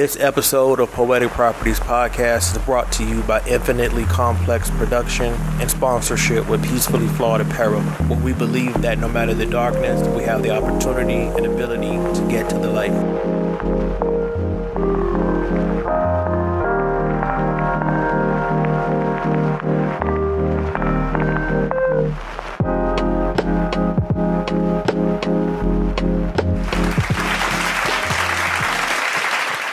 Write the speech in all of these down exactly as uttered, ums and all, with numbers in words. This episode of Poetic Properties Podcast is brought to you by Infinitely Complex Production and sponsorship with Peacefully Flawed Apparel, where we believe that no matter the darkness, we have the opportunity and ability to get to the light.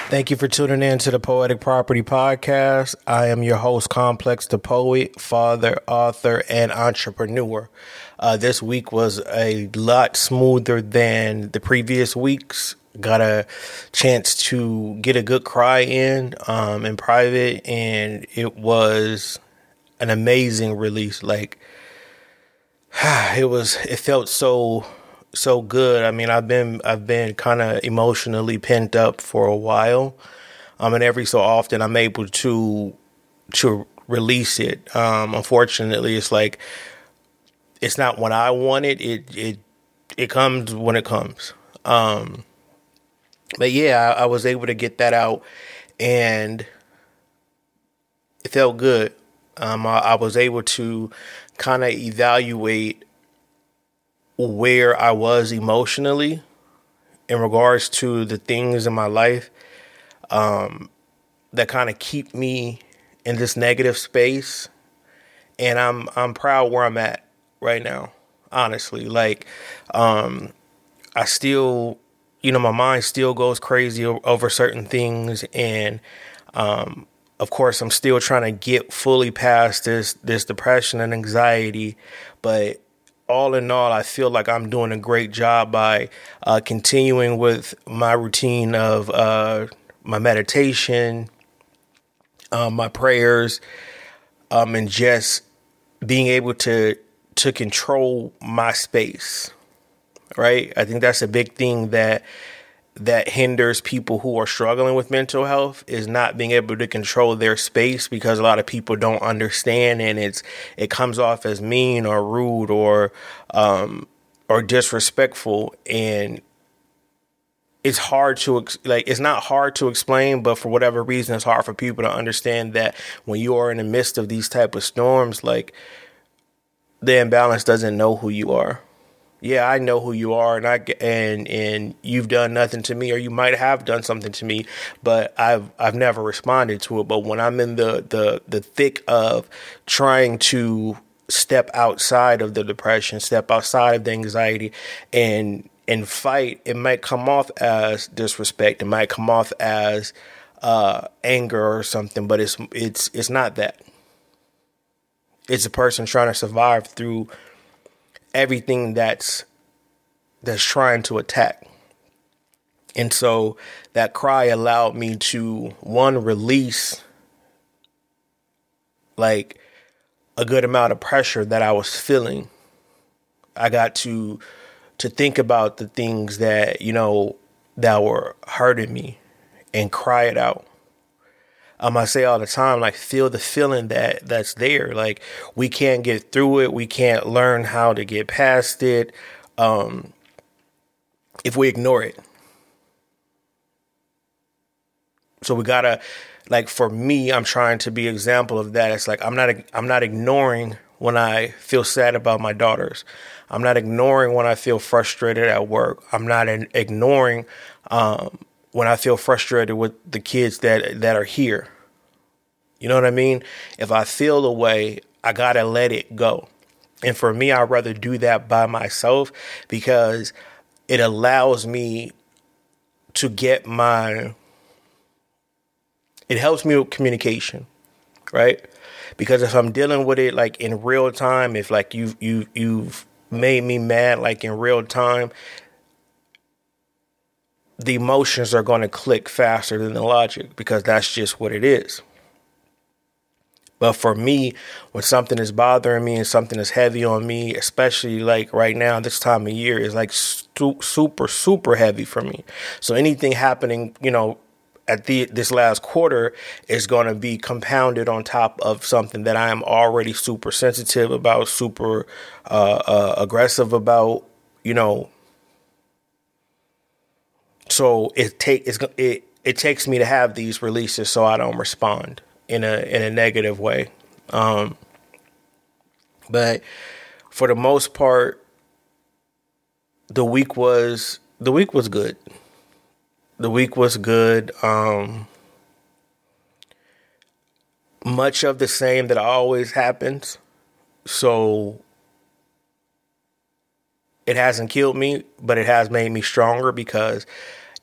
Thank you for tuning in to the Poetic Property Podcast. I am your host, Complex the Poet, father, author, and entrepreneur. Uh, this week was a lot smoother than the previous weeks. Got a chance to get a good cry in um, in private, and it was an amazing release. Like, it was, it felt so... so good. I mean, I've been I've been kind of emotionally pent up for a while, um, and every so often I'm able to to release it. Um, unfortunately, it's like it's not when I want it. It it it comes when it comes. Um, but yeah, I, I was able to get that out, and it felt good. Um, I, I was able to kind of evaluate where I was emotionally in regards to the things in my life um, that kind of keep me in this negative space. And I'm I'm proud where I'm at right now, honestly. Like, um, I still, you know, my mind still goes crazy over certain things. And, um, of course, I'm still trying to get fully past this this depression and anxiety, but all in all, I feel like I'm doing a great job by uh, continuing with my routine of uh, my meditation, uh, my prayers, um, and just being able to to control my space. Right? I think that's a big thing that that hinders people who are struggling with mental health is not being able to control their space, because a lot of people don't understand, and it's it comes off as mean or rude or um, or disrespectful, and it's hard to like it's not hard to explain, but for whatever reason, it's hard for people to understand that when you are in the midst of these type of storms, like, the imbalance doesn't know who you are. Yeah, I know who you are, and I and and you've done nothing to me, or you might have done something to me, but I've I've never responded to it. But when I'm in the the the thick of trying to step outside of the depression, step outside of the anxiety, and and fight, it might come off as disrespect. It might come off as uh, anger or something, but it's it's it's not that. It's a person trying to survive through everything that's that's trying to attack. And so that cry allowed me to, one, release like a good amount of pressure that I was feeling. I got to to think about the things that, you know, that were hurting me and cry it out. Um, I say all the time, like, feel the feeling that that's there. Like, we can't get through it. We can't learn how to get past it um, if we ignore it. So we gotta, like, for me, I'm trying to be an example of that. It's like I'm not I'm not ignoring when I feel sad about my daughters. I'm not ignoring when I feel frustrated at work. I'm not ignoring. Um, When I feel frustrated with the kids that that are here, you know what I mean? If I feel the way, I gotta let it go. And for me, I'd rather do that by myself, because it allows me to get my, it helps me with communication, right? Because if I'm dealing with it like in real time, if like you've, you, you've made me mad, like in real time, the emotions are going to click faster than the logic, because that's just what it is. But for me, when something is bothering me and something is heavy on me, especially like right now, this time of year is like stu- super, super heavy for me. So anything happening, you know, at the this last quarter is going to be compounded on top of something that I am already super sensitive about, super uh, uh, aggressive about, you know. So it take it's it it takes me to have these releases so I don't respond in a in a negative way. Um, but for the most part, the week was the week was good. The week was good. Um, much of the same that always happens. So it hasn't killed me, but it has made me stronger because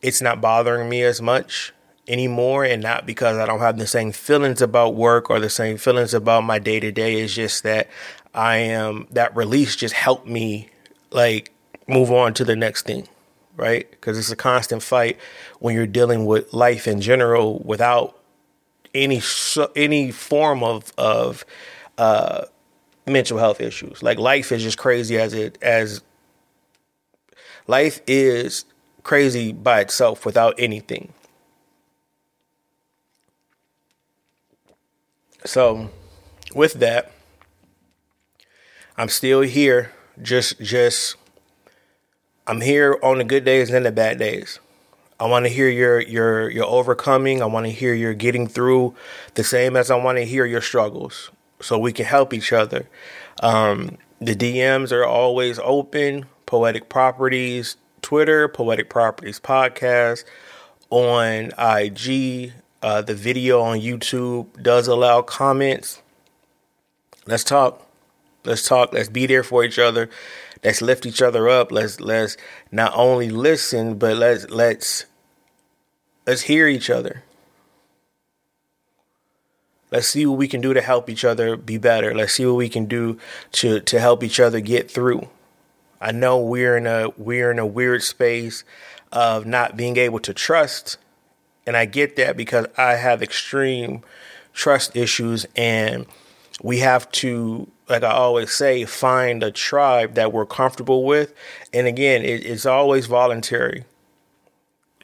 it's not bothering me as much anymore. And not because I don't have the same feelings about work or the same feelings about my day to day. It's just that I am, that release just helped me like move on to the next thing. Right. Because it's a constant fight when you're dealing with life in general without any, any form of, of, uh, mental health issues. Like life is just crazy as it, as life is crazy by itself without anything. So with that, I'm still here. Just, just, I'm here on the good days and the bad days. I want to hear your, your, your overcoming. I want to hear your getting through the same as I want to hear your struggles so we can help each other. Um, the D Ms are always open. Poetic Properties Twitter, Poetic Properties Podcast on I G. Uh, the video on YouTube does allow comments. Let's talk. Let's talk. Let's be there for each other. Let's lift each other up. Let's let's not only listen, but let's let's let's hear each other. Let's see what we can do to help each other be better. Let's see what we can do to to help each other get through. I know we're in a we're in a weird space of not being able to trust. And I get that because I have extreme trust issues, and we have to, like I always say, find a tribe that we're comfortable with. And again, it, it's always voluntary.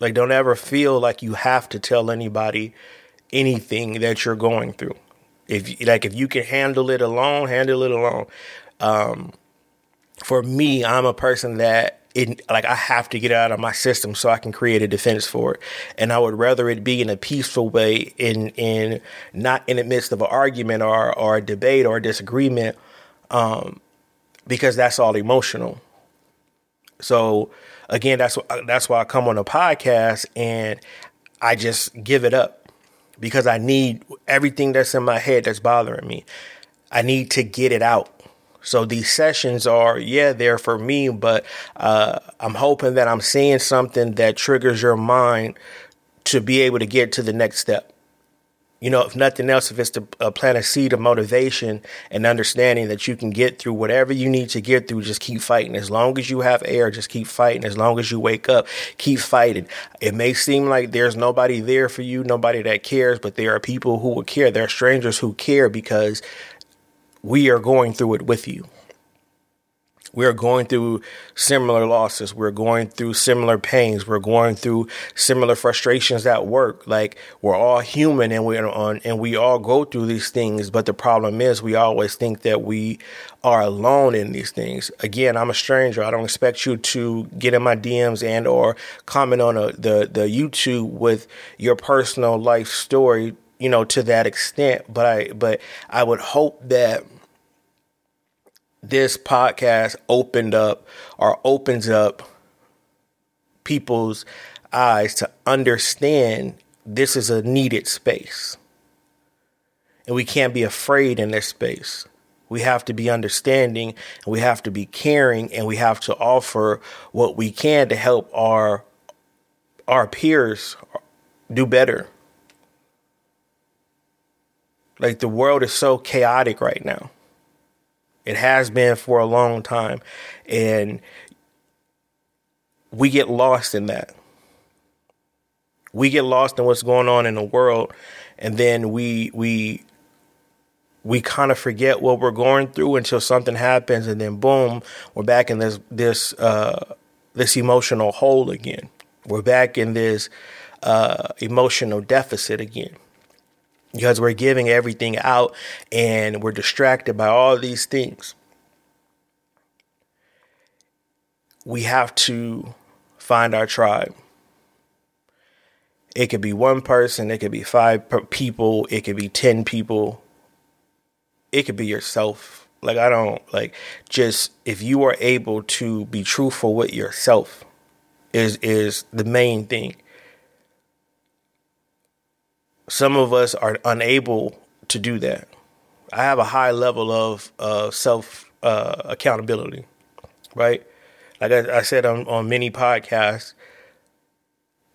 Like, don't ever feel like you have to tell anybody anything that you're going through. If like if you can handle it alone, handle it alone. Um, For me, I'm a person that it, like I have to get out of my system so I can create a defense for it. And I would rather it be in a peaceful way, in in not in the midst of an argument or, or a debate or a disagreement, um, because that's all emotional. So, again, that's that's why I come on a podcast and I just give it up because I need everything that's in my head that's bothering me. I need to get it out. So these sessions are, yeah, they're for me, but uh, I'm hoping that I'm saying something that triggers your mind to be able to get to the next step. You know, if nothing else, if it's to uh, plant a seed of motivation and understanding that you can get through whatever you need to get through, just keep fighting. As long as you have air, just keep fighting. As long as you wake up, keep fighting. It may seem like there's nobody there for you, nobody that cares, but there are people who will care. There are strangers who care because we are going through it with you. We're going through similar losses. We're going through similar pains. We're going through similar frustrations at work. Like, we're all human and we're on, and we all go through these things. But the problem is we always think that we are alone in these things. Again, I'm a stranger. I don't expect you to get in my D Ms and or comment on a, the, the YouTube with your personal life story, you know, to that extent, but I, but I would hope that this podcast opened up or opens up people's eyes to understand this is a needed space and we can't be afraid in this space. We have to be understanding and we have to be caring and we have to offer what we can to help our, our peers do better. Like, the world is so chaotic right now. It has been for a long time. And we get lost in that. We get lost in what's going on in the world. And then we we we kind of forget what we're going through until something happens. And then, boom, we're back in this this uh, this emotional hole again. We're back in this uh, emotional deficit again. Because we're giving everything out and we're distracted by all these things. We have to find our tribe. It could be one person. It could be five per- people. It could be ten people. It could be yourself. Like, I don't, like, just if you are able to be truthful with yourself is is the main thing. Some of us are unable to do that. I have a high level of uh, self uh, accountability, right? Like I, I said on, on many podcasts,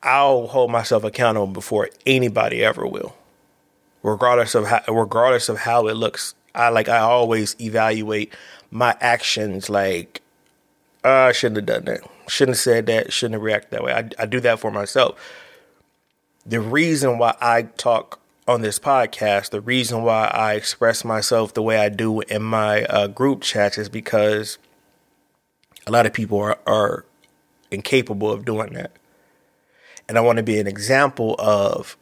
I'll hold myself accountable before anybody ever will, regardless of how, regardless of how it looks. I like I always evaluate my actions. Like uh, I shouldn't have done that. Shouldn't have said that. Shouldn't have reacted that way. I, I do that for myself. The reason why I talk on this podcast, the reason why I express myself the way I do in my uh, group chats is because a lot of people are, are incapable of doing that. And I want to be an example of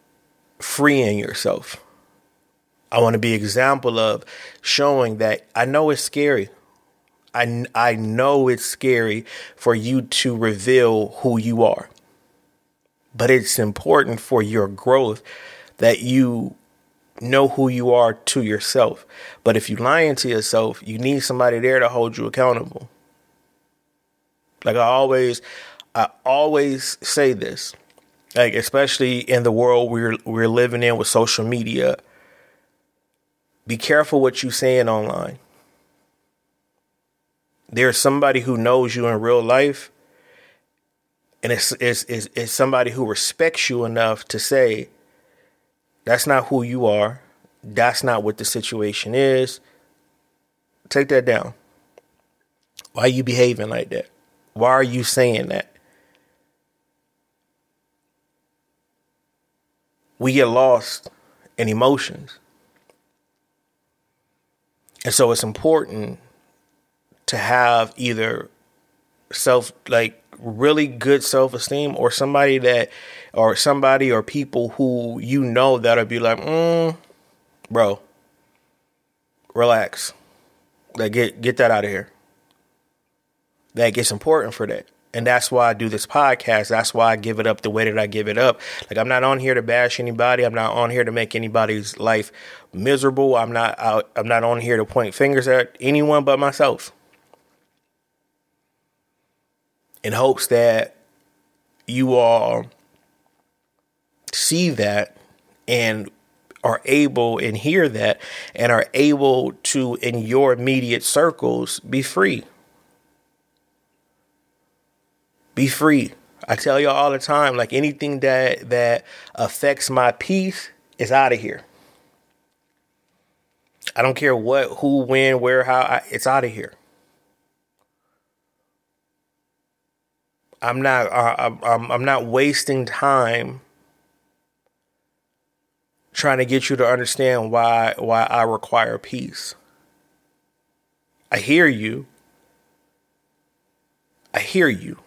freeing yourself. I want to be an example of showing that I know it's scary. I, I know it's scary for you to reveal who you are. But it's important for your growth that you know who you are to yourself. But if you lying to yourself, you need somebody there to hold you accountable. Like I always, I always say this, like, especially in the world we're, we're living in with social media. Be careful what you're saying online. There's somebody who knows you in real life. And it's, it's, it's, it's somebody who respects you enough to say, that's not who you are. That's not what the situation is. Take that down. Why are you behaving like that? Why are you saying that? We get lost in emotions. And so it's important to have either self, like, really good self-esteem or somebody that or somebody or people who, you know, that'll be like, mm, bro, relax, like get get that out of here. Like, it's important for that. And that's why I do this podcast. That's why I give it up the way that I give it up. Like, I'm not on here to bash anybody. I'm not on here to make anybody's life miserable. I'm not out. I'm not on here to point fingers at anyone but myself, in hopes that you all see that and are able and hear that and are able to, in your immediate circles, be free. Be free. I tell y'all all the time, like, anything that that affects my peace is out of here. I don't care what, who, when, where, how. I, it's out of here. I'm not uh, I'm, I'm not wasting time trying to get you to understand why why I require peace. I hear you. I hear you.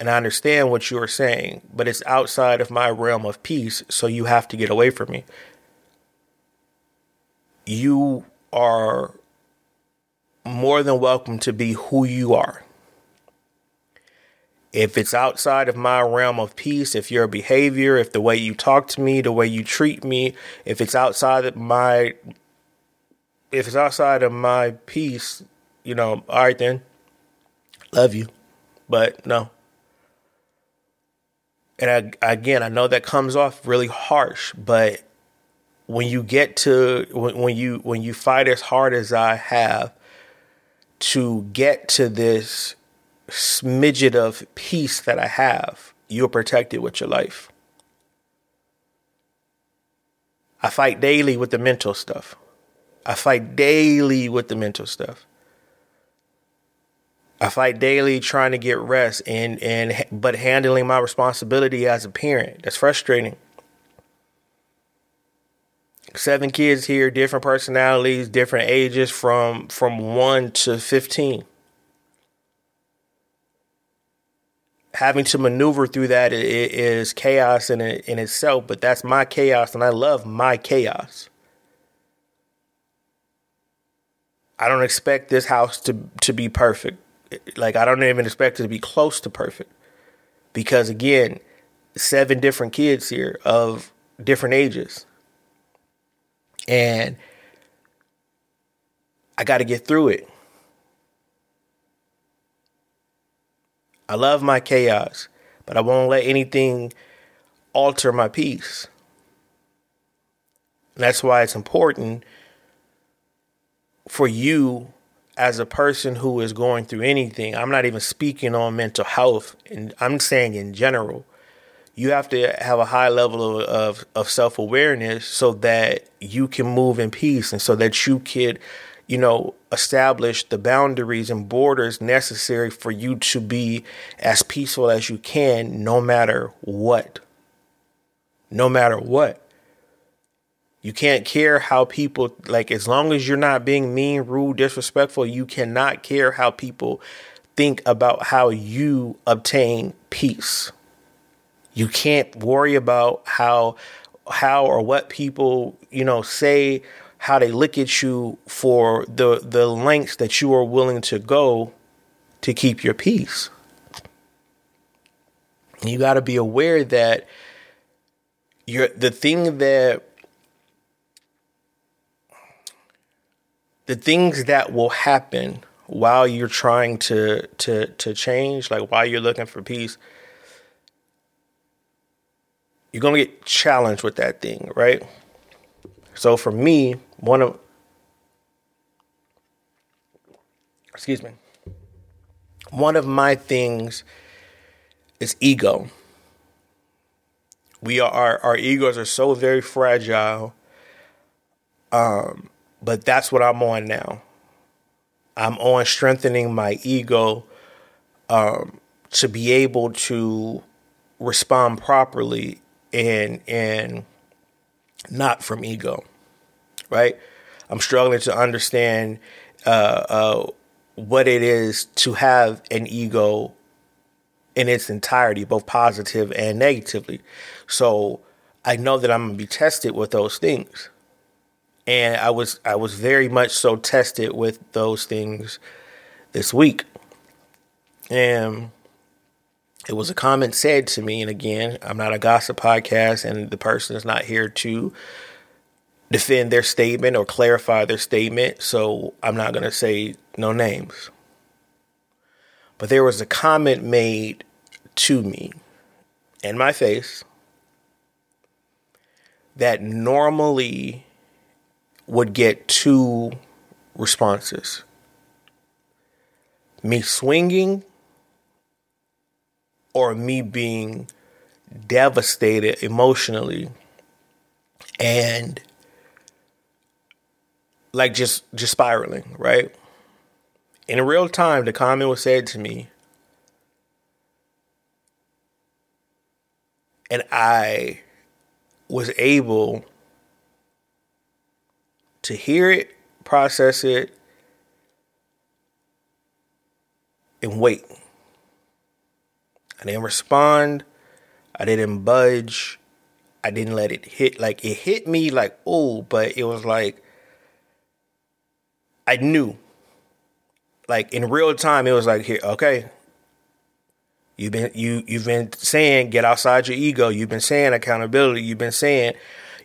And I understand what you are saying, but it's outside of my realm of peace, so you have to get away from me. You are more than welcome to be who you are. If it's outside of my realm of peace, if your behavior, if the way you talk to me, the way you treat me, if it's outside of my, if it's outside of my peace, you know, all right then, love you, but no. And I, again, I know that comes off really harsh, but when you get to, when, when you, when you fight as hard as I have to get to this smidget of peace that I have, you're protected with your life. I fight daily with the mental stuff. I fight daily with the mental stuff. I fight daily trying to get rest and and but handling my responsibility as a parent. That's frustrating. Seven kids here, different personalities, different ages from from one to fifteen. Having to maneuver through that is chaos in in itself, but that's my chaos, and I love my chaos. I don't expect this house to, to be perfect. Like, I don't even expect it to be close to perfect. Because, again, seven different kids here of different ages. And I got to get through it. I love my chaos, but I won't let anything alter my peace. And that's why it's important for you as a person who is going through anything. I'm not even speaking on mental health, and I'm saying in general, you have to have a high level of, of, of self-awareness so that you can move in peace and so that you can, you know, establish the boundaries and borders necessary for you to be as peaceful as you can, no matter what. No matter what. You can't care how people, like, as long as you're not being mean, rude, disrespectful, you cannot care how people think about how you obtain peace. You can't worry about how how or what people, you know, say, how they look at you for the the lengths that you are willing to go to keep your peace. You got to be aware that you're the thing that the things that will happen while you're trying to to to change, like while you're looking for peace. You're going to get challenged with that thing, right? So for me, one of, excuse me, one of my things is ego. We are, our, our egos are so very fragile. Um, but that's what I'm on now. I'm on strengthening my ego um, to be able to respond properly. And and not from ego, right? I'm struggling to understand uh, uh, what it is to have an ego in its entirety, both positive and negatively. So I know that I'm gonna be tested with those things, and I was I was very much so tested with those things this week, and. It was a comment said to me, and again, I'm not a gossip podcast, and the person is not here to defend their statement or clarify their statement, so I'm not going to say no names. But there was a comment made to me in my face that normally would get two responses. Me swinging or me being devastated emotionally and like just, just spiraling, right? In real time, the comment was said to me, and I was able to hear it, process it, and wait. I didn't respond. I didn't budge. I didn't let it hit. Like, it hit me like, oh, but it was like, I knew. Like, in real time, it was like, here, okay. You've been, you, you've been saying, get outside your ego. You've been saying accountability. You've been saying,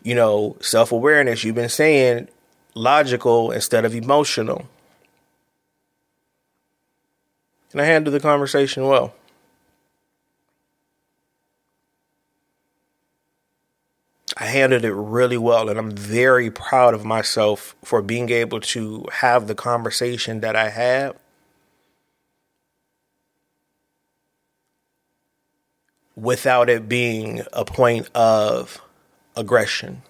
you know, self-awareness. You've been saying logical instead of emotional. And I handled the conversation well. I handled it really well, and I'm very proud of myself for being able to have the conversation that I had without it being a point of aggression,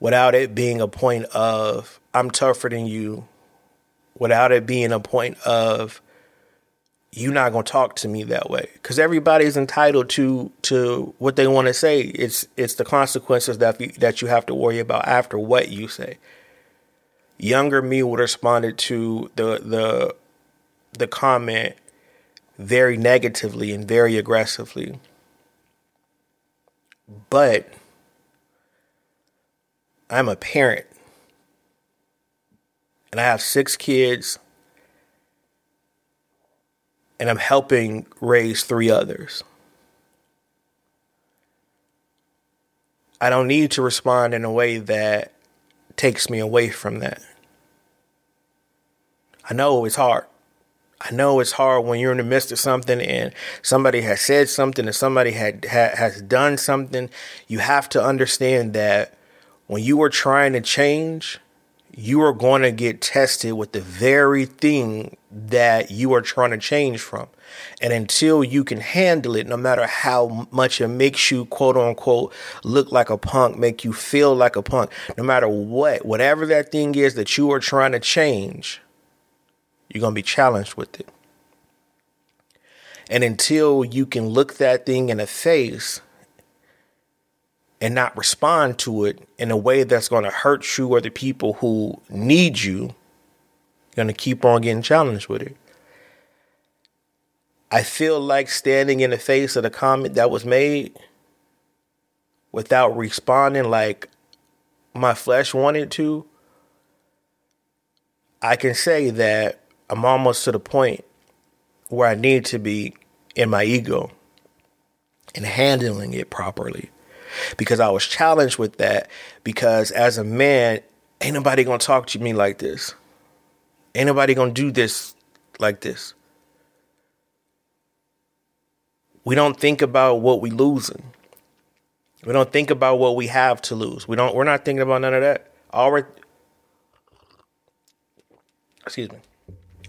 without it being a point of I'm tougher than you, without it being a point of you're not going to talk to me that way, because everybody's entitled to to what they want to say. It's it's the consequences that you, that you have to worry about after what you say. Younger me would have responded to the the the comment very negatively and very aggressively. But I'm a parent and I have six kids. And I'm helping raise three others. I don't need to respond in a way that takes me away from that. I know it's hard. I know it's hard when you're in the midst of something and somebody has said something and somebody had ha, has done something. You have to understand that when you are trying to change, you are going to get tested with the very thing that you are trying to change from. And until you can handle it, no matter how much it makes you, quote unquote, look like a punk, make you feel like a punk, no matter what, whatever that thing is that you are trying to change, you're going to be challenged with it. And until you can look that thing in the face and not respond to it in a way that's going to hurt you or the people who need you, you're going to keep on getting challenged with it. I feel like standing in the face of the comment that was made without responding like my flesh wanted to, I can say that I'm almost to the point where I need to be in my ego and handling it properly, because I was challenged with that, because as a man, ain't nobody going to talk to me like this. Ain't nobody going to do this like this. We don't think about what we losing. We don't think about what we have to lose. We don't, we're not thinking about none of that. All we're Excuse me.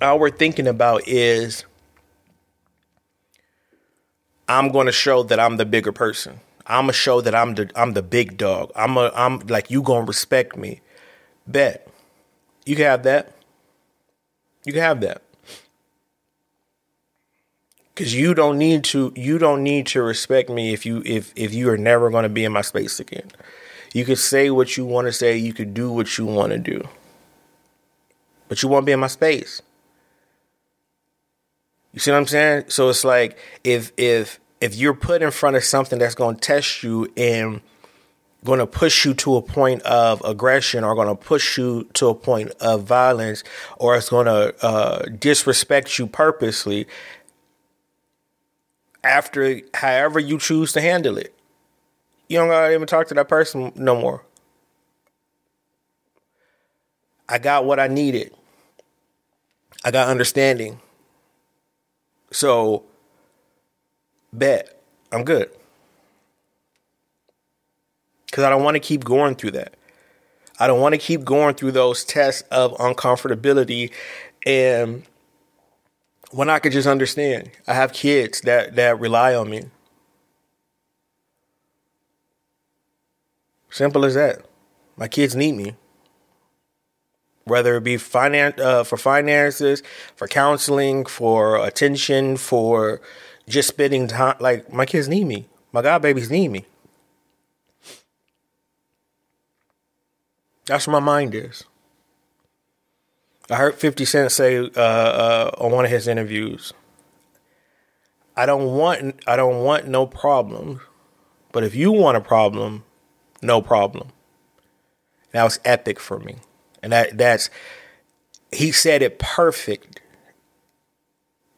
All we're thinking about is I'm going to show that I'm the bigger person. I'm going to show that I'm the I'm the big dog. I'm a, I'm like, you going to respect me. Bet. You can have that. You can have that. Cuz you don't need to you don't need to respect me if you if if you are never going to be in my space again. You can say what you want to say, you can do what you want to do. But you won't be in my space. You see what I'm saying? So it's like if if if you're put in front of something that's going to test you and going to push you to a point of aggression, or going to push you to a point of violence, or it's going to uh, disrespect you purposely, after however you choose to handle it, you don't gotta even talk to that person no more. I got what I needed. I got understanding. So, bet, I'm good. Because I don't want to keep going through that. I don't want to keep going through those tests of uncomfortability. And when I could just understand, I have kids that, that rely on me. Simple as that. My kids need me. Whether it be finance, uh, for finances, for counseling, for attention, for just spending time. Like, my kids need me. My godbabies need me. That's where my mind is. I heard fifty Cent say uh, uh, on one of his interviews, I don't want, I don't want no problem, but if you want a problem, no problem. That was epic for me. And that that's, he said it perfect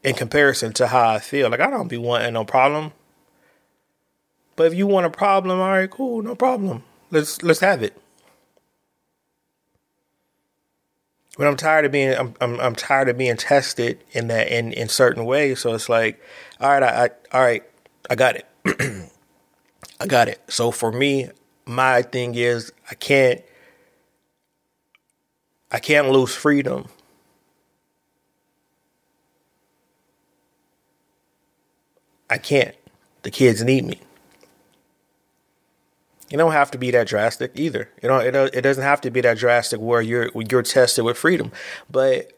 in comparison to how I feel. Like, I don't be wanting no problem. But if you want a problem, all right, cool, no problem. Let's let's have it. But I'm tired of being I'm I'm, I'm tired of being tested in that in, in certain ways. So it's like, all right, I, I all right, I got it. I got it. So for me, my thing is I can't. I can't lose freedom. I can't. The kids need me. It don't have to be that drastic either. You know, it it doesn't have to be that drastic where you're you're tested with freedom, but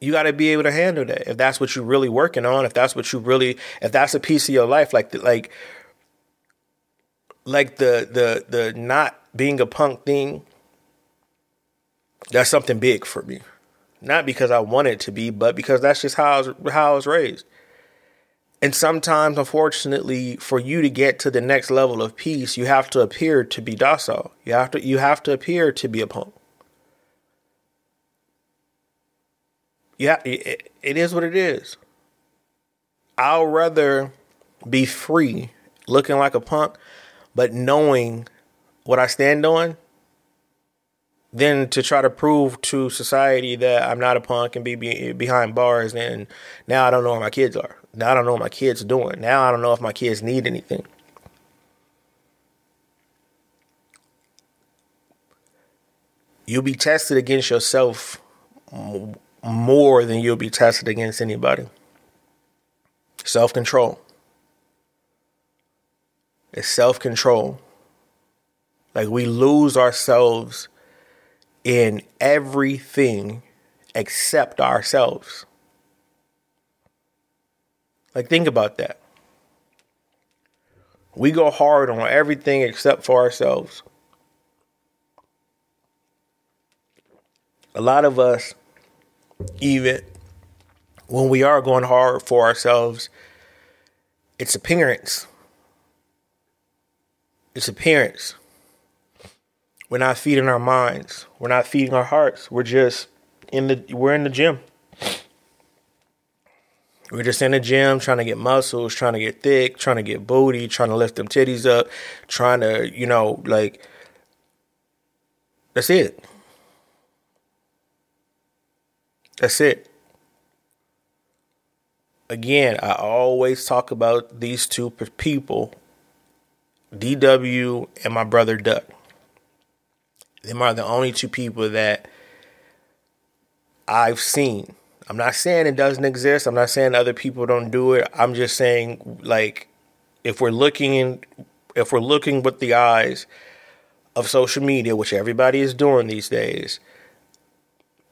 you got to be able to handle that. If that's what you're really working on, if that's what you really, if that's a piece of your life, like the, like like the the the not. being a punk thing, that's something big for me. Not because I want it to be, but because that's just how I was, how I was raised. And sometimes, unfortunately, for you to get to the next level of peace, you have to appear to be docile. You have to, you have to appear to be a punk. Yeah, it, it is what it is. I'll rather be free looking like a punk, but knowing what I stand on, then to try to prove to society that I'm not a punk and be, be behind bars. And now I don't know where my kids are. Now I don't know what my kids are doing. Now I don't know if my kids need anything. You'll be tested against yourself more than you'll be tested against anybody. Self-control. It's self-control. Like, we lose ourselves in everything except ourselves. Like, think about that. We go hard on everything except for ourselves. A lot of us, even when we are going hard for ourselves, it's appearance. It's appearance. We're not feeding our minds. We're not feeding our hearts. We're just in the, we're in the gym. We're just in the gym trying to get muscles, trying to get thick, trying to get booty, trying to lift them titties up, trying to, you know, like, that's it. That's it. Again, I always talk about these two people, D W and my brother Duck. Them are the only two people that I've seen. I'm not saying it doesn't exist. I'm not saying other people don't do it. I'm just saying, like, if we're looking in, if we're looking with the eyes of social media, which everybody is doing these days,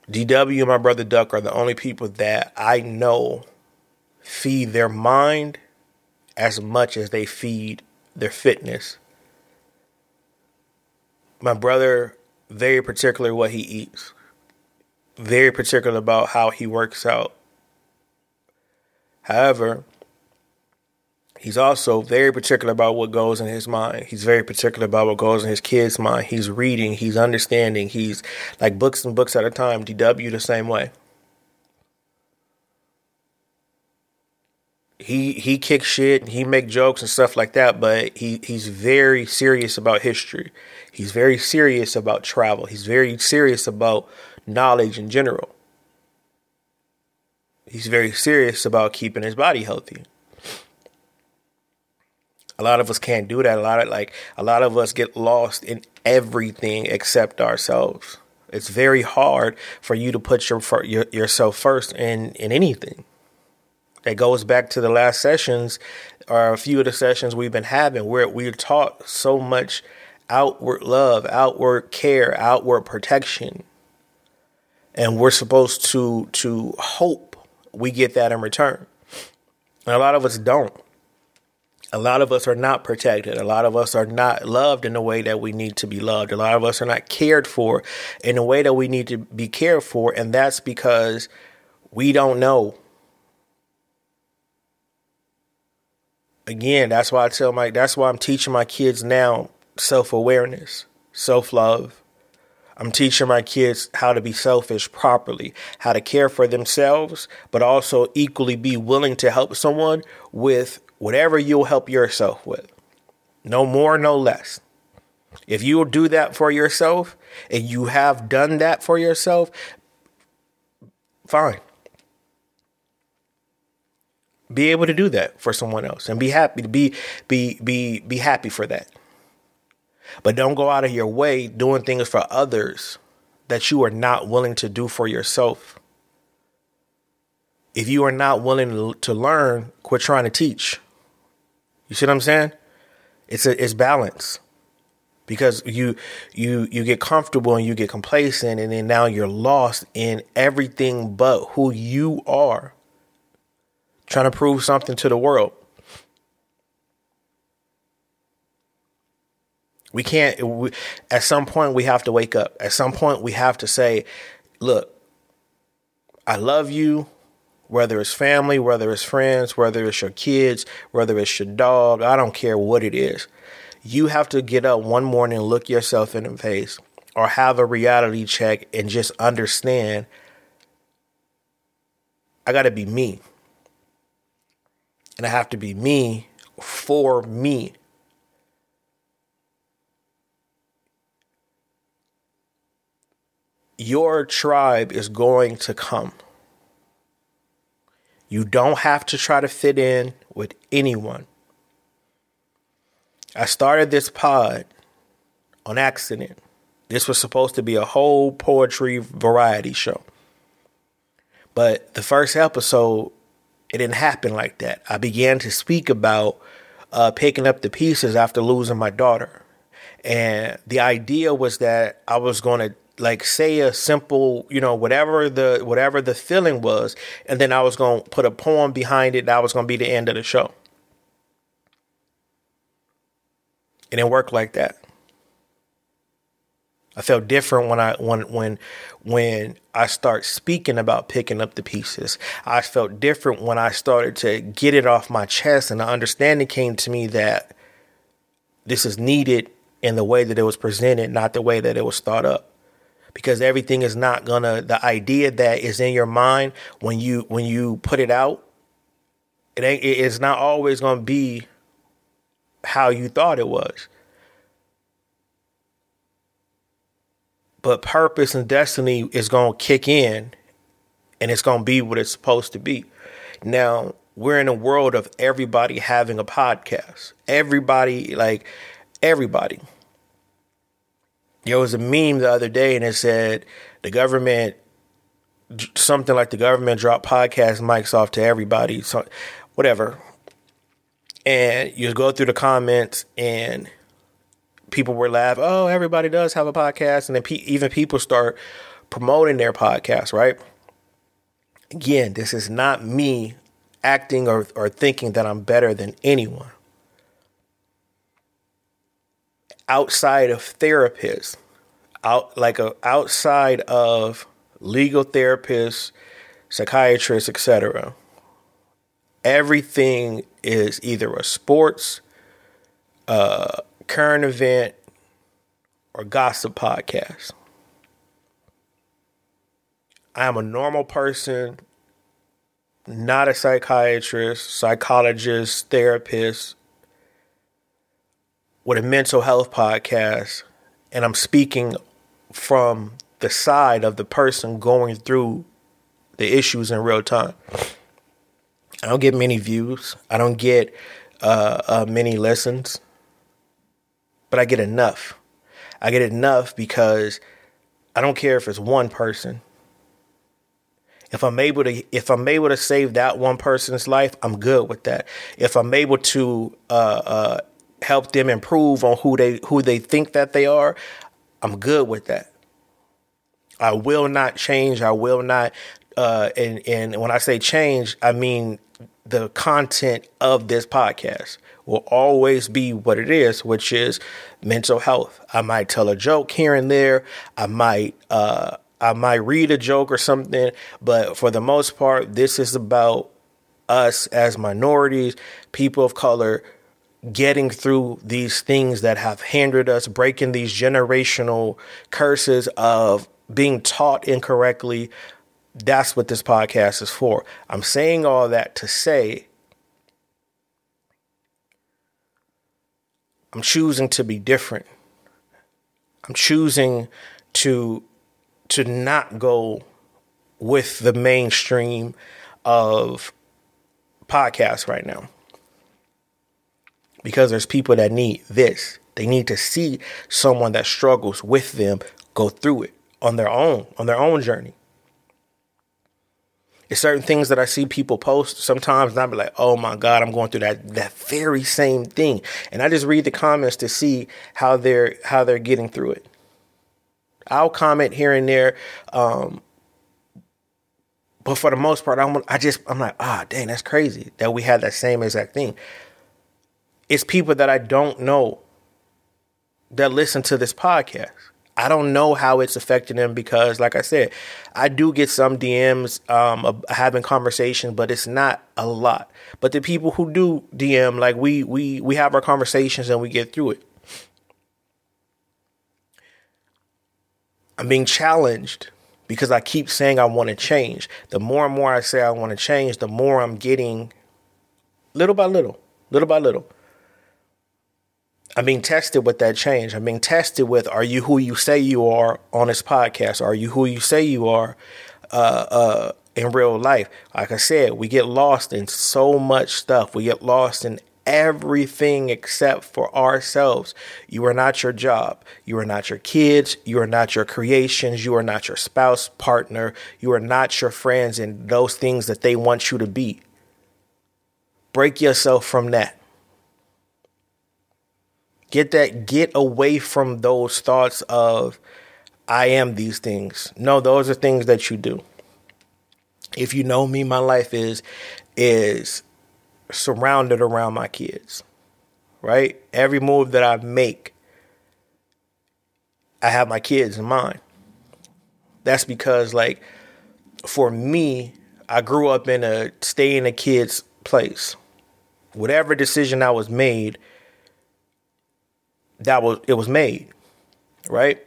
D W and my brother Duck are the only people that I know feed their mind as much as they feed their fitness. My brother, very particular what he eats, very particular about how he works out. However, he's also very particular about what goes in his mind. He's very particular about what goes in his kids' mind. He's reading, he's understanding, he's like books and books at a time. D W the same way. He he kicks shit and he make jokes and stuff like that, but he, he's very serious about history. He's very serious about travel. He's very serious about knowledge in general. He's very serious about keeping his body healthy. A lot of us can't do that. A lot of like a lot of us get lost in everything except ourselves. It's very hard for you to put your, for your yourself first in, in anything. That goes back to the last sessions or a few of the sessions we've been having where we're taught so much outward love, outward care, outward protection. And we're supposed to to hope we get that in return. And a lot of us don't. A lot of us are not protected. A lot of us are not loved in the way that we need to be loved. A lot of us are not cared for in the way that we need to be cared for. And that's because we don't know. Again, that's why I tell my, that's why I'm teaching my kids now self-awareness, self-love. I'm teaching my kids how to be selfish properly, how to care for themselves, but also equally be willing to help someone with whatever you'll help yourself with. No more, no less. If you'll do that for yourself and you have done that for yourself, fine. Be able to do that for someone else and be happy to be, be, be, be happy for that. But don't go out of your way doing things for others that you are not willing to do for yourself. If you are not willing to learn, quit trying to teach. You see what I'm saying? It's a, it's balance, because you, you, you get comfortable and you get complacent, and then now you're lost in everything but who you are. Trying to prove something to the world. We can't, we, at some point we have to wake up. At some point we have to say, look, I love you, whether it's family, whether it's friends, whether it's your kids, whether it's your dog, I don't care what it is. You have to get up one morning and look yourself in the face or have a reality check and just understand, I got to be me. And I have to be me for me. Your tribe is going to come. You don't have to try to fit in with anyone. I started this pod on accident. This was supposed to be a whole poetry variety show. But the first episode, it didn't happen like that. I began to speak about uh, picking up the pieces after losing my daughter. And the idea was that I was going to like say a simple, you know, whatever the whatever the feeling was. And then I was going to put a poem behind it. That was going to be the end of the show. It didn't work like that. I felt different when I when when when I start speaking about picking up the pieces. I felt different when I started to get it off my chest, and the understanding came to me that this is needed in the way that it was presented, not the way that it was thought up. Because everything is not gonna the idea that is in your mind when you when you put it out, it ain't it's not always gonna be how you thought it was. But purpose and destiny is going to kick in, and it's going to be what it's supposed to be. Now, we're in a world of everybody having a podcast. Everybody, like everybody. There was a meme the other day, and it said the government, something like the government dropped podcast mics off to everybody, so whatever. And you go through the comments, and people were laughing. Oh, everybody does have a podcast. And then pe- even people start promoting their podcast, right? Again, this is not me acting or, or thinking that I'm better than anyone. Outside of therapists, out, like a, outside of legal therapists, psychiatrists, et cetera, everything is either a sports, uh, current event, or gossip podcast. I am a normal person, not a psychiatrist, psychologist, therapist, with a mental health podcast, and I'm speaking from the side of the person going through the issues in real time. I don't get many views. I don't get uh, uh, many listens, but I get enough. I get enough because I don't care if it's one person. If I'm able to, if I'm able to save that one person's life, I'm good with that. If I'm able to uh, uh, help them improve on who they who they think that they are, I'm good with that. I will not change. I will not. Uh, and, and when I say change, I mean the content of this podcast will always be what it is, which is mental health. I might tell a joke here and there. I might uh, I might read a joke or something. But for the most part, this is about us as minorities, people of color, getting through these things that have hindered us, breaking these generational curses of being taught incorrectly. That's what this podcast is for. I'm saying all that to say I'm choosing to be different. I'm choosing to to not go with the mainstream of podcasts right now. Because there's people that need this. They need to see someone that struggles with them go through it on their own, on their own journey. It's certain things that I see people post sometimes, and I'll be like, oh my God, I'm going through that that very same thing. And I just read the comments to see how they're how they're getting through it. I'll comment here and there. Um, but for the most part, I'm I just I'm like, ah, oh, dang, that's crazy that we had that same exact thing. It's people that I don't know that listen to this podcast. I don't know how it's affecting them because, like I said, I do get some D Ms um, of having conversations, but it's not a lot. But the people who do D M, like we we we have our conversations and we get through it. I'm being challenged because I keep saying I want to change. The more and more I say I want to change, the more I'm getting little by little, little by little. I'm being tested with that change. I'm being tested with, are you who you say you are on this podcast? Are you who you say you are uh, uh, in real life? Like I said, we get lost in so much stuff. We get lost in everything except for ourselves. You are not your job. You are not your kids. You are not your creations. You are not your spouse, partner. You are not your friends and those things that they want you to be. Break yourself from that. Get that, get away from those thoughts of, I am these things. No, those are things that you do. If you know me, my life is, is surrounded around my kids, right? Every move that I make, I have my kids in mind. That's because, like, for me, I grew up in a stay in a kid's place. Whatever decision I was made, That was it was made, right?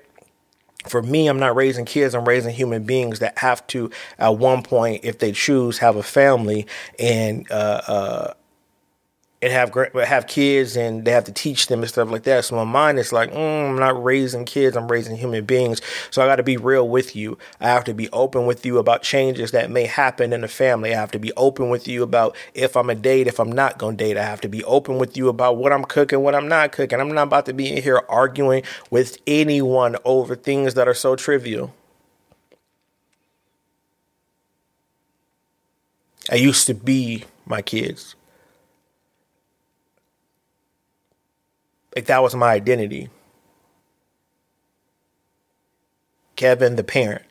For me, I'm not raising kids. I'm raising human beings that have to, at one point, if they choose, have a family and uh, uh, and have have kids, and they have to teach them and stuff like that. So in my mind, it's like, mm, I'm not raising kids. I'm raising human beings. So I got to be real with you. I have to be open with you about changes that may happen in the family. I have to be open with you about if I'm a date, if I'm not going to date. I have to be open with you about what I'm cooking, what I'm not cooking. I'm not about to be in here arguing with anyone over things that are so trivial. I used to be my kids. Like, that was my identity. Kevin, the parent.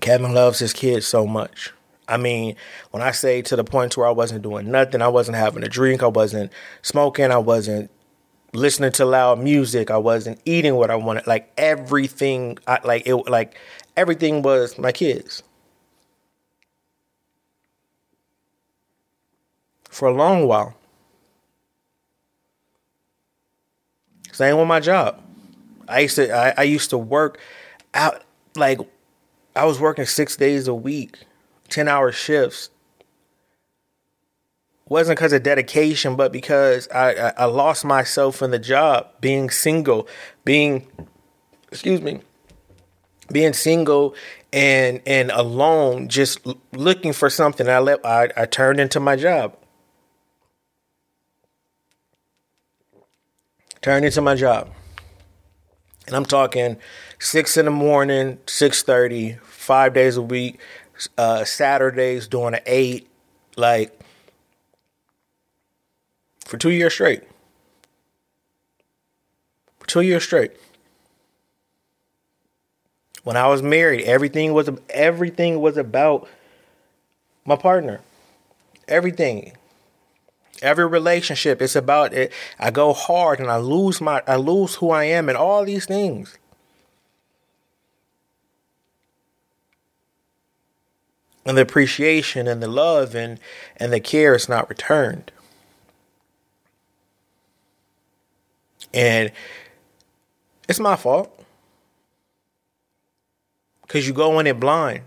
Kevin loves his kids so much. I mean, when I say to the point where I wasn't doing nothing, I wasn't having a drink, I wasn't smoking, I wasn't listening to loud music, I wasn't eating what I wanted. Like everything, I, like it, like everything was my kids. For a long while. Same with my job. I used to I, I used to work out, like I was working six days a week, ten hour shifts. Wasn't because of dedication, but because I, I, I lost myself in the job, being single, being excuse me, being single and and alone, just looking for something. I left I, I turned into my job. Turned into my job. And I'm talking six in the morning, six thirty, five days a week, uh, Saturdays doing an eight, like for two years straight. For two years straight. When I was married, everything was everything was about my partner. Everything. Every relationship, it's about it. I go hard and I lose my, I lose who I am and all these things. And the appreciation and the love and, and the care is not returned. And it's my fault. Because you go in it blind.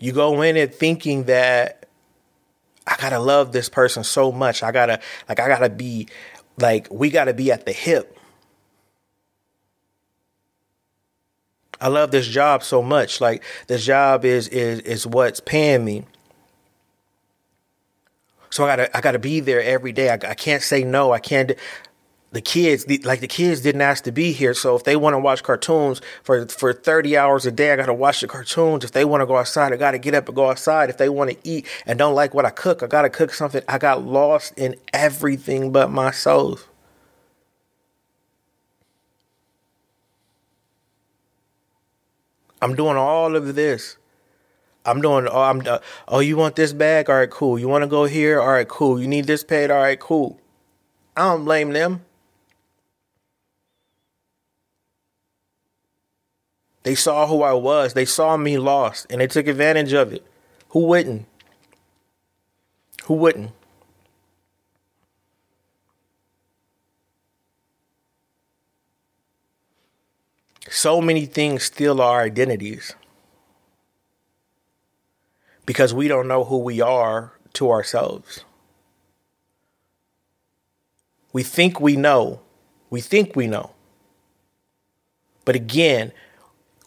You go in it thinking that I gotta love this person so much. I gotta, like, I gotta be, like, we gotta be at the hip. I love this job so much. Like, this job is is is what's paying me. So I gotta, I gotta be there every day. I, I can't say no. I can't. The kids, the, like, the kids didn't ask to be here. So if they want to watch cartoons for, for thirty hours a day, I got to watch the cartoons. If they want to go outside, I got to get up and go outside. If they want to eat and don't like what I cook, I got to cook something. I got lost in everything but myself. I'm doing all of this. I'm doing, oh, I'm, uh, oh, you want this bag? All right, cool. You want to go here? All right, cool. You need this paid? All right, cool. I don't blame them. They saw who I was. They saw me lost, and they took advantage of it. Who wouldn't? Who wouldn't? So many things steal our identities because we don't know who we are to ourselves. We think we know. We think we know. But again,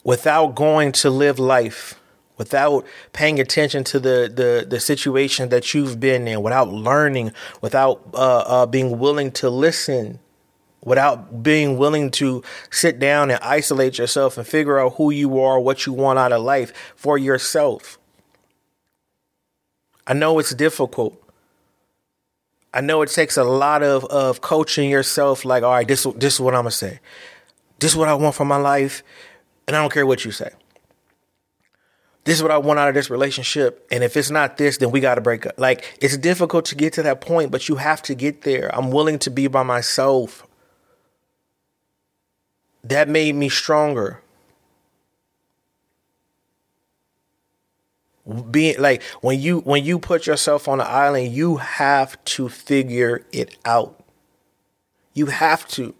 without going to live life, without paying attention to the the, the situation that you've been in, without learning, without uh, uh, being willing to listen, without being willing to sit down and isolate yourself and figure out who you are, what you want out of life for yourself. I know it's difficult. I know it takes a lot of, of coaching yourself, like, all right, this, this is what I'm going to say. This is what I want for my life, and I don't care what you say. This is what I want out of this relationship, and if it's not this, then we got to break up. Like, it's difficult to get to that point, but you have to get there. I'm willing to be by myself. That made me stronger. Being like when you when you put yourself on an island, you have to figure it out. You have to.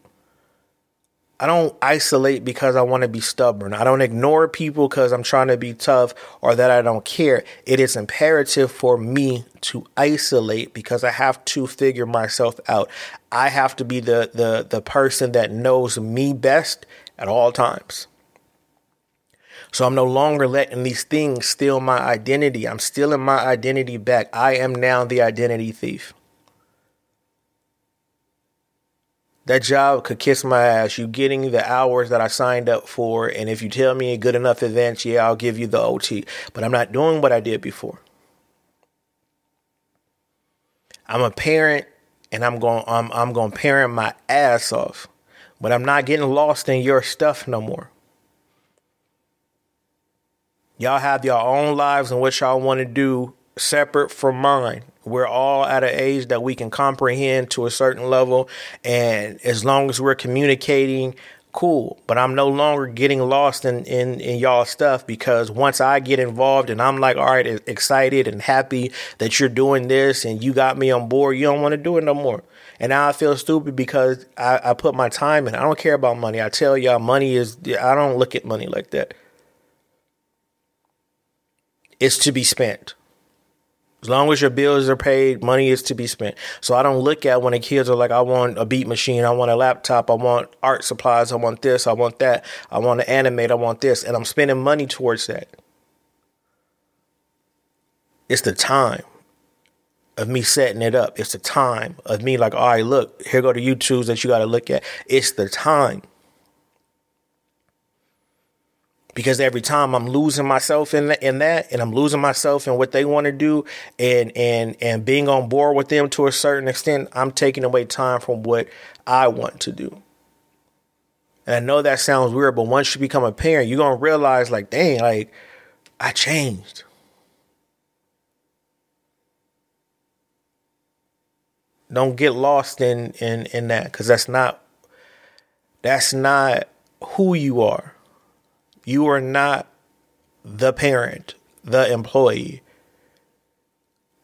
I don't isolate because I want to be stubborn. I don't ignore people because I'm trying to be tough or that I don't care. It is imperative for me to isolate because I have to figure myself out. I have to be the the the person that knows me best at all times. So I'm no longer letting these things steal my identity. I'm stealing my identity back. I am now the identity thief. That job could kiss my ass. You getting the hours that I signed up for. And if you tell me a good enough advance, yeah, I'll give you the O T. But I'm not doing what I did before. I'm a parent and I'm going I'm I'm going to parent my ass off. But I'm not getting lost in your stuff no more. Y'all have your own lives and what y'all want to do separate from mine. We're all at an age that we can comprehend to a certain level. And as long as we're communicating, cool. But I'm no longer getting lost in, in, in y'all stuff, because once I get involved and I'm like, all right, excited and happy that you're doing this and you got me on board, you don't want to do it no more. And now I feel stupid because I, I put my time in. I don't care about money. I tell y'all money is, I don't look at money like that. It's to be spent. As long as your bills are paid, money is to be spent. So I don't look at when the kids are like, I want a beat machine, I want a laptop, I want art supplies, I want this, I want that, I want to animate, I want this. And I'm spending money towards that. It's the time of me setting it up. It's the time of me like, all right, look, here go the YouTubes that you got to look at. It's the time. Because every time I'm losing myself in, the, in that, and I'm losing myself in what they want to do, and and and being on board with them to a certain extent, I'm taking away time from what I want to do. And I know that sounds weird, but once you become a parent, you're going to realize like, dang, like I changed. Don't get lost in in, in that, because that's not that's not who you are. You are not the parent, the employee.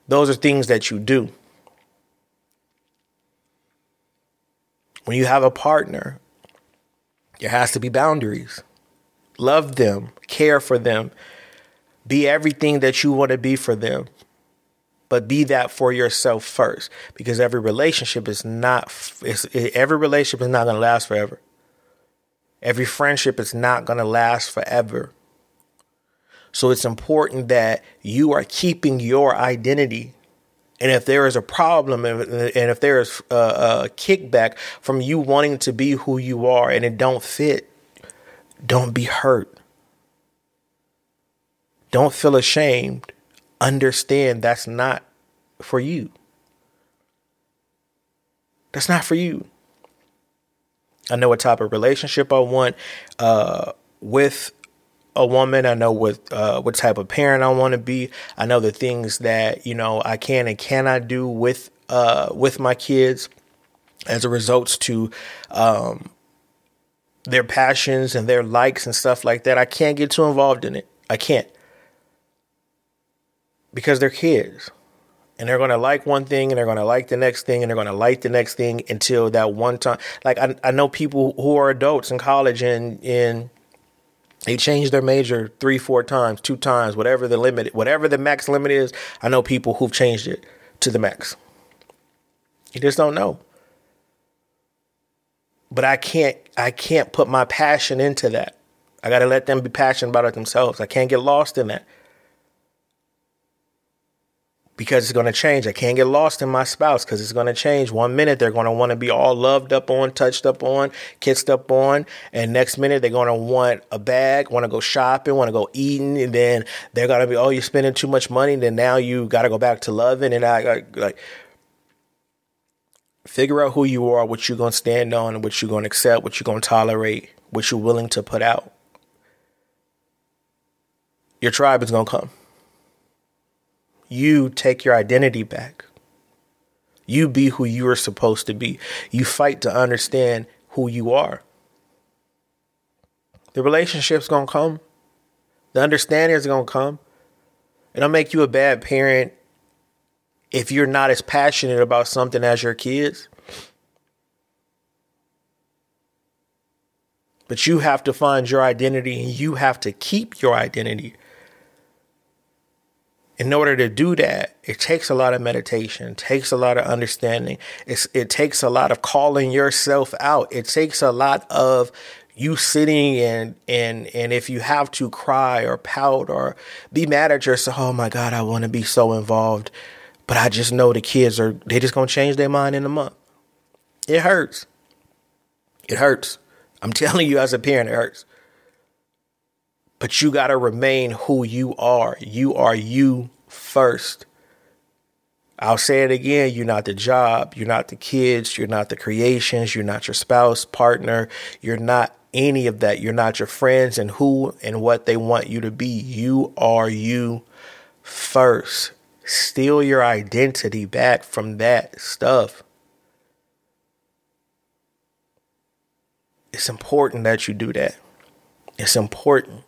Those are things that you do. When you have a partner, there has to be boundaries. Love them, care for them, be everything that you want to be for them, but be that for yourself first, because every relationship is not, it's, every relationship is not going to last forever. Every friendship is not going to last forever. So it's important that you are keeping your identity. And if there is a problem and if there is a kickback from you wanting to be who you are and it don't fit, don't be hurt. Don't feel ashamed. Understand that's not for you. That's not for you. I know what type of relationship I want uh, with a woman. I know what uh, what type of parent I want to be. I know the things that, you know, I can and cannot do with uh, with my kids as a result to um, their passions and their likes and stuff like that. I can't get too involved in it. I can't, because they're kids. And they're going to like one thing and they're going to like the next thing and they're going to like the next thing until that one time. Like I, I know people who are adults in college and, and they change their major three, four times, two times, whatever the limit, whatever the max limit is. I know people who've changed it to the max. You just don't know. But I can't, I can't put my passion into that. I got to let them be passionate about it themselves. I can't get lost in that. Because it's going to change. I can't get lost in my spouse because it's going to change. One minute, they're going to want to be all loved up on, touched up on, kissed up on. And next minute, they're going to want a bag, want to go shopping, want to go eating. And then they're going to be, oh, you're spending too much money. And then now you got to go back to loving. And I, I like, figure out who you are, what you're going to stand on, what you're going to accept, what you're going to tolerate, what you're willing to put out. Your tribe is going to come. You take your identity back. You be who you are supposed to be. You fight to understand who you are. The relationship's going to come. The understanding is going to come. It'll make you a bad parent if you're not as passionate about something as your kids. But you have to find your identity and you have to keep your identity. In order to do that, it takes a lot of meditation, it takes a lot of understanding. It's, it takes a lot of calling yourself out. It takes a lot of you sitting and and and if you have to cry or pout or be mad at yourself, oh my God, I want to be so involved, but I just know the kids are, they just going to change their mind in a month. It hurts. It hurts. I'm telling you as a parent, it hurts. But you got to remain who you are. You are you first. I'll say it again. You're not the job. You're not the kids. You're not the creations. You're not your spouse, partner. You're not any of that. You're not your friends and who and what they want you to be. You are you first. Steal your identity back from that stuff. It's important that you do that. It's important.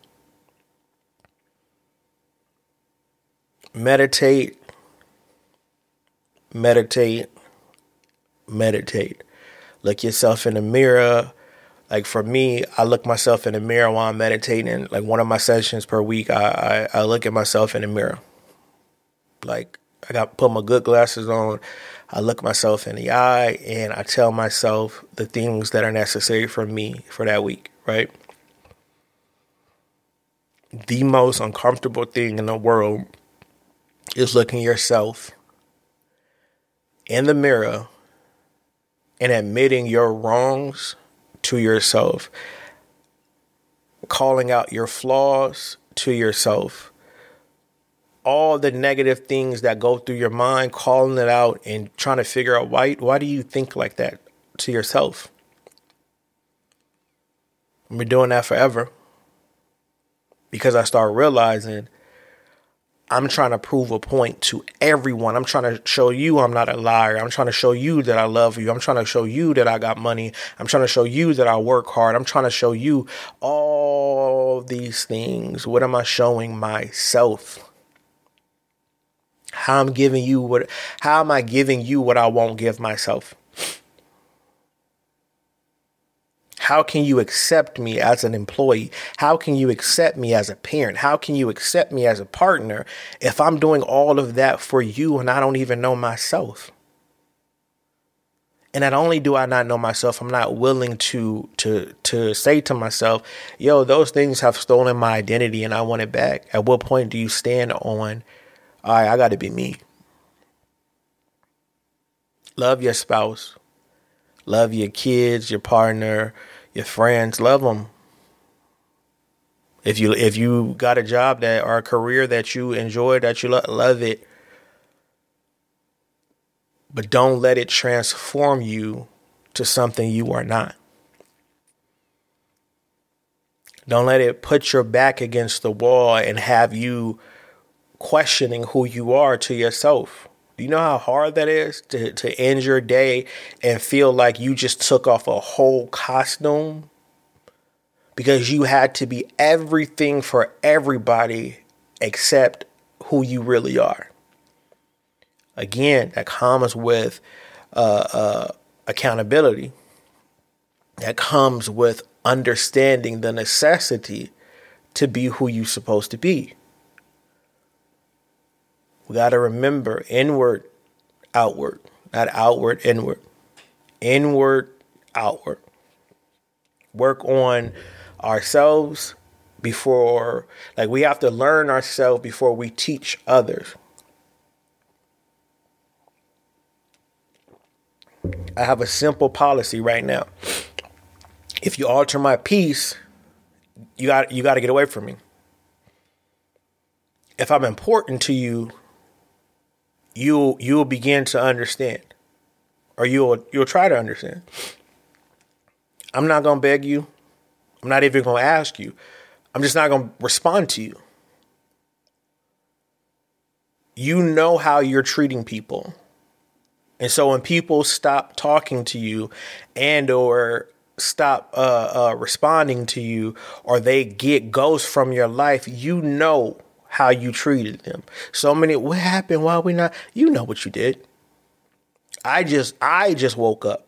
Meditate, meditate, meditate. Look yourself in the mirror. Like for me, I look myself in the mirror while I'm meditating. Like one of my sessions per week, I, I, I look at myself in the mirror. Like I got put my good glasses on. I look myself in the eye and I tell myself the things that are necessary for me for that week, right? The most uncomfortable thing in the world is looking yourself in the mirror and admitting your wrongs to yourself, calling out your flaws to yourself, all the negative things that go through your mind, calling it out and trying to figure out why, why do you think like that to yourself? I've been doing that forever because I started realizing I'm trying to prove a point to everyone. I'm trying to show you I'm not a liar. I'm trying to show you that I love you. I'm trying to show you that I got money. I'm trying to show you that I work hard. I'm trying to show you all these things. What am I showing myself? How I'm giving you what, how am I giving you what I won't give myself? How can you accept me as an employee? How can you accept me as a parent? How can you accept me as a partner if I'm doing all of that for you and I don't even know myself? And not only do I not know myself, I'm not willing to to to say to myself, yo, those things have stolen my identity and I want it back. At what point do you stand on, all right, I got to be me? Love your spouse. Love your kids, your partner, your friends. Love them. If you if you got a job that or a career that you enjoy, that you love, love it. But don't let it transform you to something you are not. Don't let it put your back against the wall and have you questioning who you are to yourself. Do you know how hard that is to, to end your day and feel like you just took off a whole costume because you had to be everything for everybody except who you really are? Again, that comes with uh, uh, accountability. That comes with understanding the necessity to be who you're supposed to be. We got to remember inward, outward, not outward, inward, inward, outward. work on ourselves before, like we have to learn ourselves before we teach others. I have a simple policy right now. If you alter my peace, you got you got to get away from me. If I'm important to you, you you'll begin to understand, or you'll you'll try to understand. I'm not going to beg you. I'm not even going to ask you. I'm just not going to respond to you. You know how you're treating people. And so when people stop talking to you and or stop uh, uh, responding to you, or they get ghosts from your life, you know how you treated them. So many, what happened? Why we not? You know what you did. I just I just woke up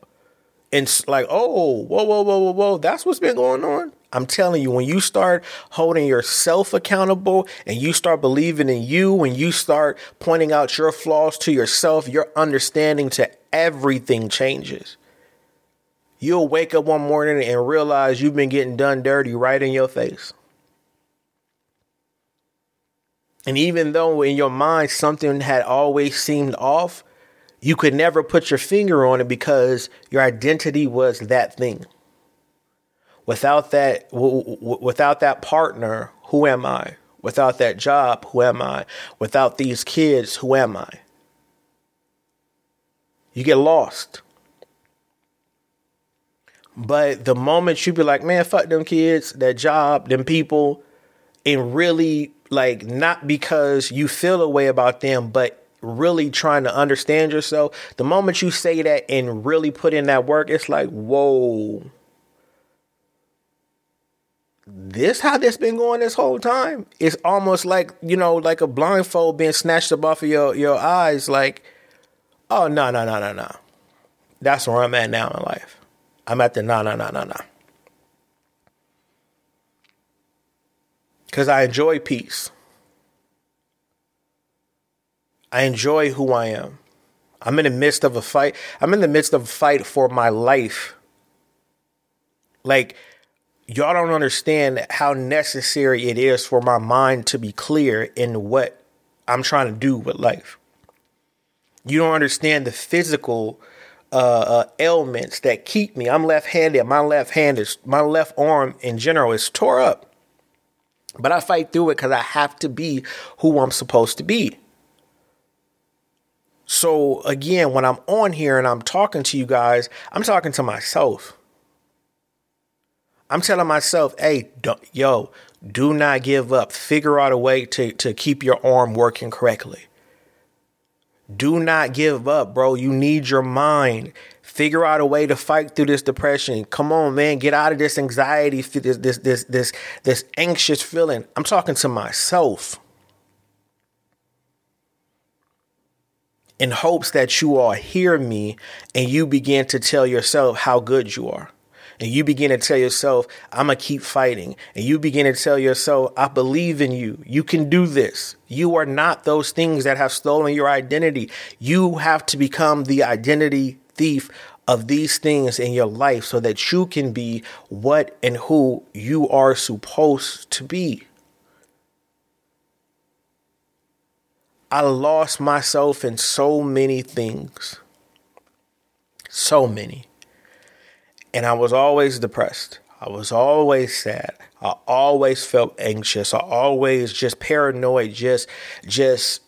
and it's like, oh, whoa, whoa, whoa, whoa, whoa. That's what's been going on. I'm telling you, when you start holding yourself accountable and you start believing in you, when you start pointing out your flaws to yourself, your understanding to everything changes. You'll wake up one morning and realize you've been getting done dirty right in your face. And even though in your mind something had always seemed off, you could never put your finger on it because your identity was that thing. Without that, w- w- without that partner, who am I? Without that job, who am I? Without these kids, who am I? You get lost. But the moment you be like, man, fuck them kids, that job, them people, and really like not because you feel a way about them, but really trying to understand yourself. The moment you say that and really put in that work, it's like, whoa. This how this been going this whole time. It's almost like, you know, like a blindfold being snatched up off of your, your eyes. Like, oh, no, no, no, no, no. That's where I'm at now in life. I'm at the no, no, no, no, no. Because I enjoy peace. I enjoy who I am. I'm in the midst of a fight. I'm in the midst of a fight for my life. Like, y'all don't understand how necessary it is for my mind to be clear in what I'm trying to do with life. You don't understand the physical uh, uh, ailments that keep me. I'm left-handed. My left hand is, my left arm in general is tore up. But I fight through it because I have to be who I'm supposed to be. So again, when I'm on here and I'm talking to you guys, I'm talking to myself. I'm telling myself, hey, don't, yo, do not give up. Figure out a way to, to keep your arm working correctly. Do not give up, bro. You need your mind. Figure out a way to fight through this depression. Come on, man. Get out of this anxiety, this, this, this, this, this anxious feeling. I'm talking to myself in hopes that you all hear me and you begin to tell yourself how good you are. And you begin to tell yourself, I'm going to keep fighting. And you begin to tell yourself, I believe in you. You can do this. You are not those things that have stolen your identity. You have to become the identity thief of these things in your life so that you can be what and who you are supposed to be. I lost myself in so many things. So many. And I was always depressed. I was always sad. I always felt anxious. I always just paranoid, just, just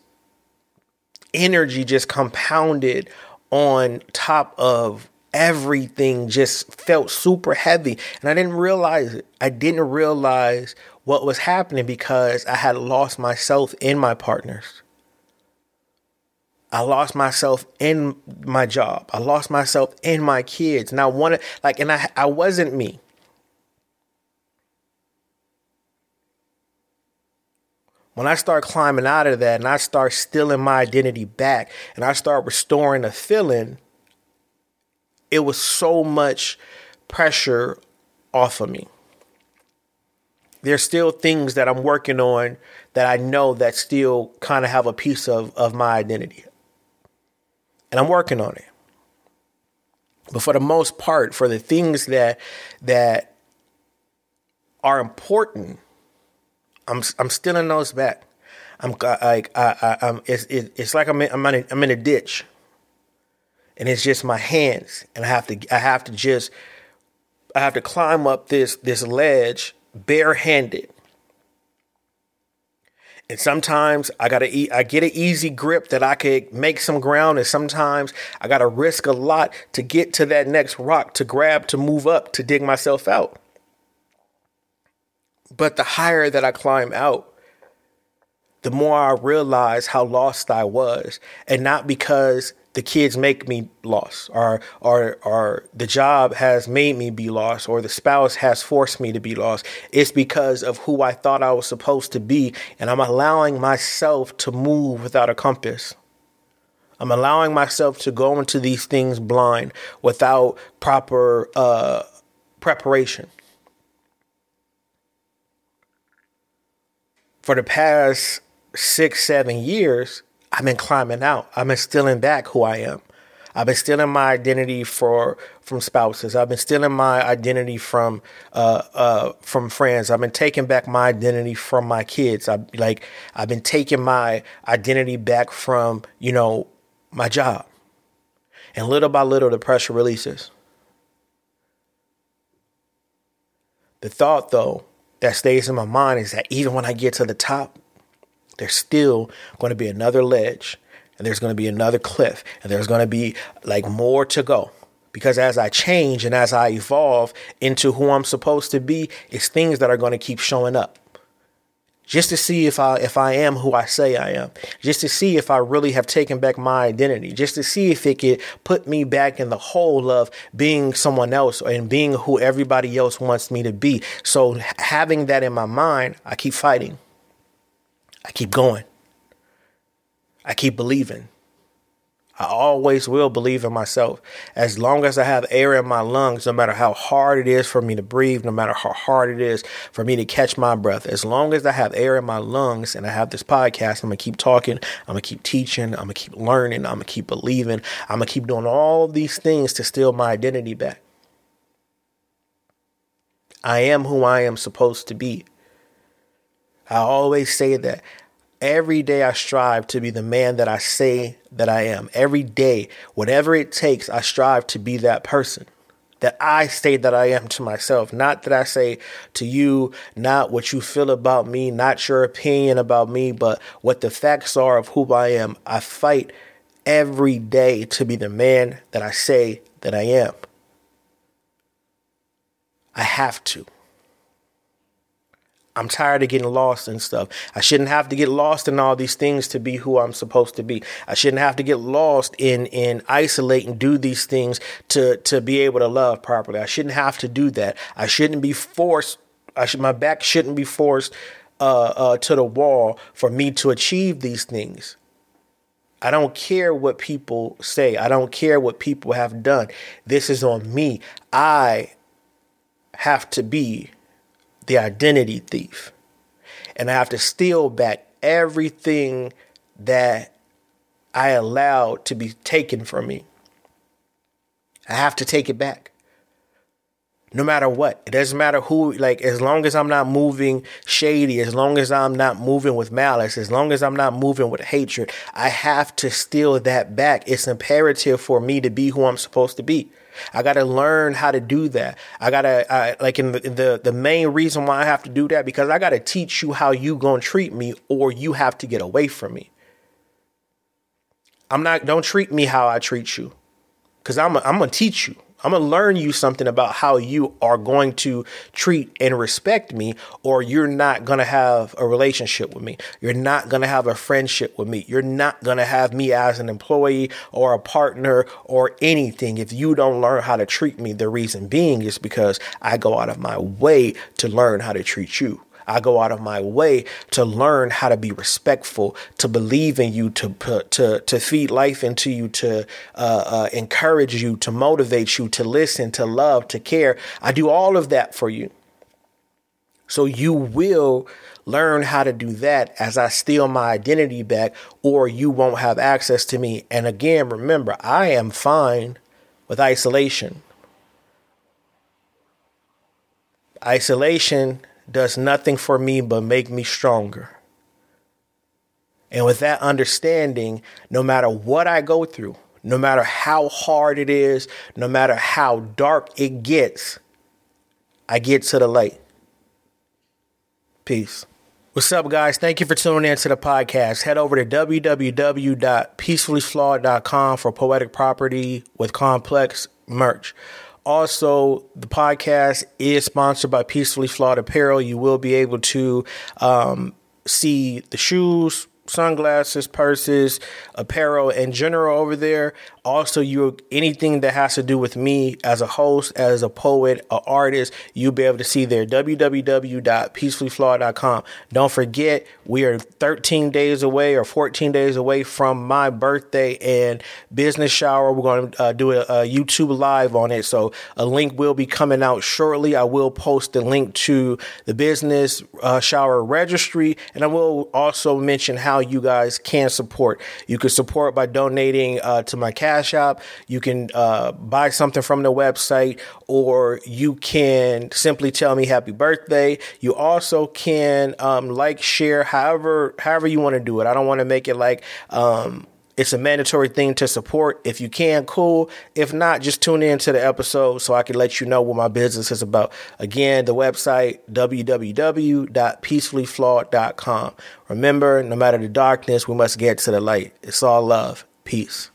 energy just compounded on top of everything just felt super heavy. And I didn't realize it. I didn't realize what was happening because I had lost myself in my partners. I lost myself in my job. I lost myself in my kids. And I wanted, like, and I, I wasn't me. When I start climbing out of that and I start stealing my identity back and I start restoring a feeling, it was so much pressure off of me. There's still things that I'm working on that I know that still kind of have a piece of, of my identity. And I'm working on it. But for the most part, for the things that that are important, I'm I'm stealing those back. I'm like I I I'm it's it, it's like I'm in, I'm in a, I'm in a ditch, and it's just my hands, and I have to I have to just I have to climb up this this ledge barehanded. And sometimes I gotta eat, I get an easy grip that I could make some ground, and sometimes I gotta risk a lot to get to that next rock, to grab, to move up, to dig myself out. But the higher that I climb out, the more I realize how lost I was, and not because the kids make me lost, or or or the job has made me be lost, or the spouse has forced me to be lost. It's because of who I thought I was supposed to be, and I'm allowing myself to move without a compass. I'm allowing myself to go into these things blind without proper uh, preparation. For the past six, seven years, I've been climbing out. I've been stealing back who I am. I've been stealing my identity for from spouses. I've been stealing my identity from uh, uh, from friends. I've been taking back my identity from my kids. I like I've been taking my identity back from, you know, my job. And little by little, the pressure releases. The thought, though, that stays in my mind is that even when I get to the top, there's still going to be another ledge, and there's going to be another cliff, and there's going to be like more to go, because as I change and as I evolve into who I'm supposed to be, it's things that are going to keep showing up just to see if I, if I am who I say I am, just to see if I really have taken back my identity, just to see if it could put me back in the hole of being someone else and being who everybody else wants me to be. So having that in my mind, I keep fighting. I keep going. I keep believing. I always will believe in myself. As long as I have air in my lungs, no matter how hard it is for me to breathe, no matter how hard it is for me to catch my breath, as long as I have air in my lungs and I have this podcast, I'm going to keep talking. I'm going to keep teaching. I'm going to keep learning. I'm going to keep believing. I'm going to keep doing all these things to steal my identity back. I am who I am supposed to be. I always say that. Every day I strive to be the man that I say that I am. Every day, whatever it takes, I strive to be that person that I say that I am to myself. Not that I say to you, not what you feel about me, not your opinion about me, but what the facts are of who I am. I fight every day to be the man that I say that I am. I have to. I'm tired of getting lost in stuff. I shouldn't have to get lost in all these things to be who I'm supposed to be. I shouldn't have to get lost in, in isolate and do these things to, to be able to love properly. I shouldn't have to do that. I shouldn't be forced. I should, my back shouldn't be forced uh, uh, to the wall for me to achieve these things. I don't care what people say. I don't care what people have done. This is on me. I have to be the identity thief. And I have to steal back everything that I allowed to be taken from me. I have to take it back. No matter what. It doesn't matter who, like, as long as I'm not moving shady, as long as I'm not moving with malice, as long as I'm not moving with hatred, I have to steal that back. It's imperative for me to be who I'm supposed to be. I got to learn how to do that. I got to, like, in the, the the main reason why I have to do that, because I got to teach you how you going to treat me, or you have to get away from me. I'm not, don't treat me how I treat you, because I'm, I'm going to teach you. I'm going to learn you something about how you are going to treat and respect me, or you're not going to have a relationship with me. You're not going to have a friendship with me. You're not going to have me as an employee or a partner or anything if you don't learn how to treat me. The reason being is because I go out of my way to learn how to treat you. I go out of my way to learn how to be respectful, to believe in you, to to to feed life into you, to uh, uh, encourage you, to motivate you, to listen, to love, to care. I do all of that for you. So you will learn how to do that as I steal my identity back, or you won't have access to me. And again, remember, I am fine with isolation. Isolation does nothing for me but make me stronger. And with that understanding, no matter what I go through, no matter how hard it is, no matter how dark it gets, I get to the light. Peace. What's up, guys? Thank you for tuning in to the podcast. Head over to w w w dot peacefully flawed dot com for Poetic Property with Complex merch. Also, the podcast is sponsored by Peacefully Flawed Apparel. You will be able to um, see the shoes, sunglasses, purses, apparel in general over there. Also, you anything that has to do with me as a host, as a poet, an artist, you'll be able to see there. w w w dot peacefully flawed dot com. Don't forget, we are thirteen days away or fourteen days away from my birthday and business shower. We're going to uh, do a, a YouTube live on it. So a link will be coming out shortly. I will post the link to the business uh, shower registry, and I will also mention how you guys can support. You can support by donating uh, to my cash Shop. You can uh, buy something from the website, or you can simply tell me happy birthday. You also can um, like, share, however, however you want to do it. I don't want to make it like um, it's a mandatory thing to support. If you can, cool. If not, just tune in to the episode so I can let you know what my business is about. Again, the website, w w w dot peacefully flawed dot com. Remember, no matter the darkness, we must get to the light. It's all love. Peace.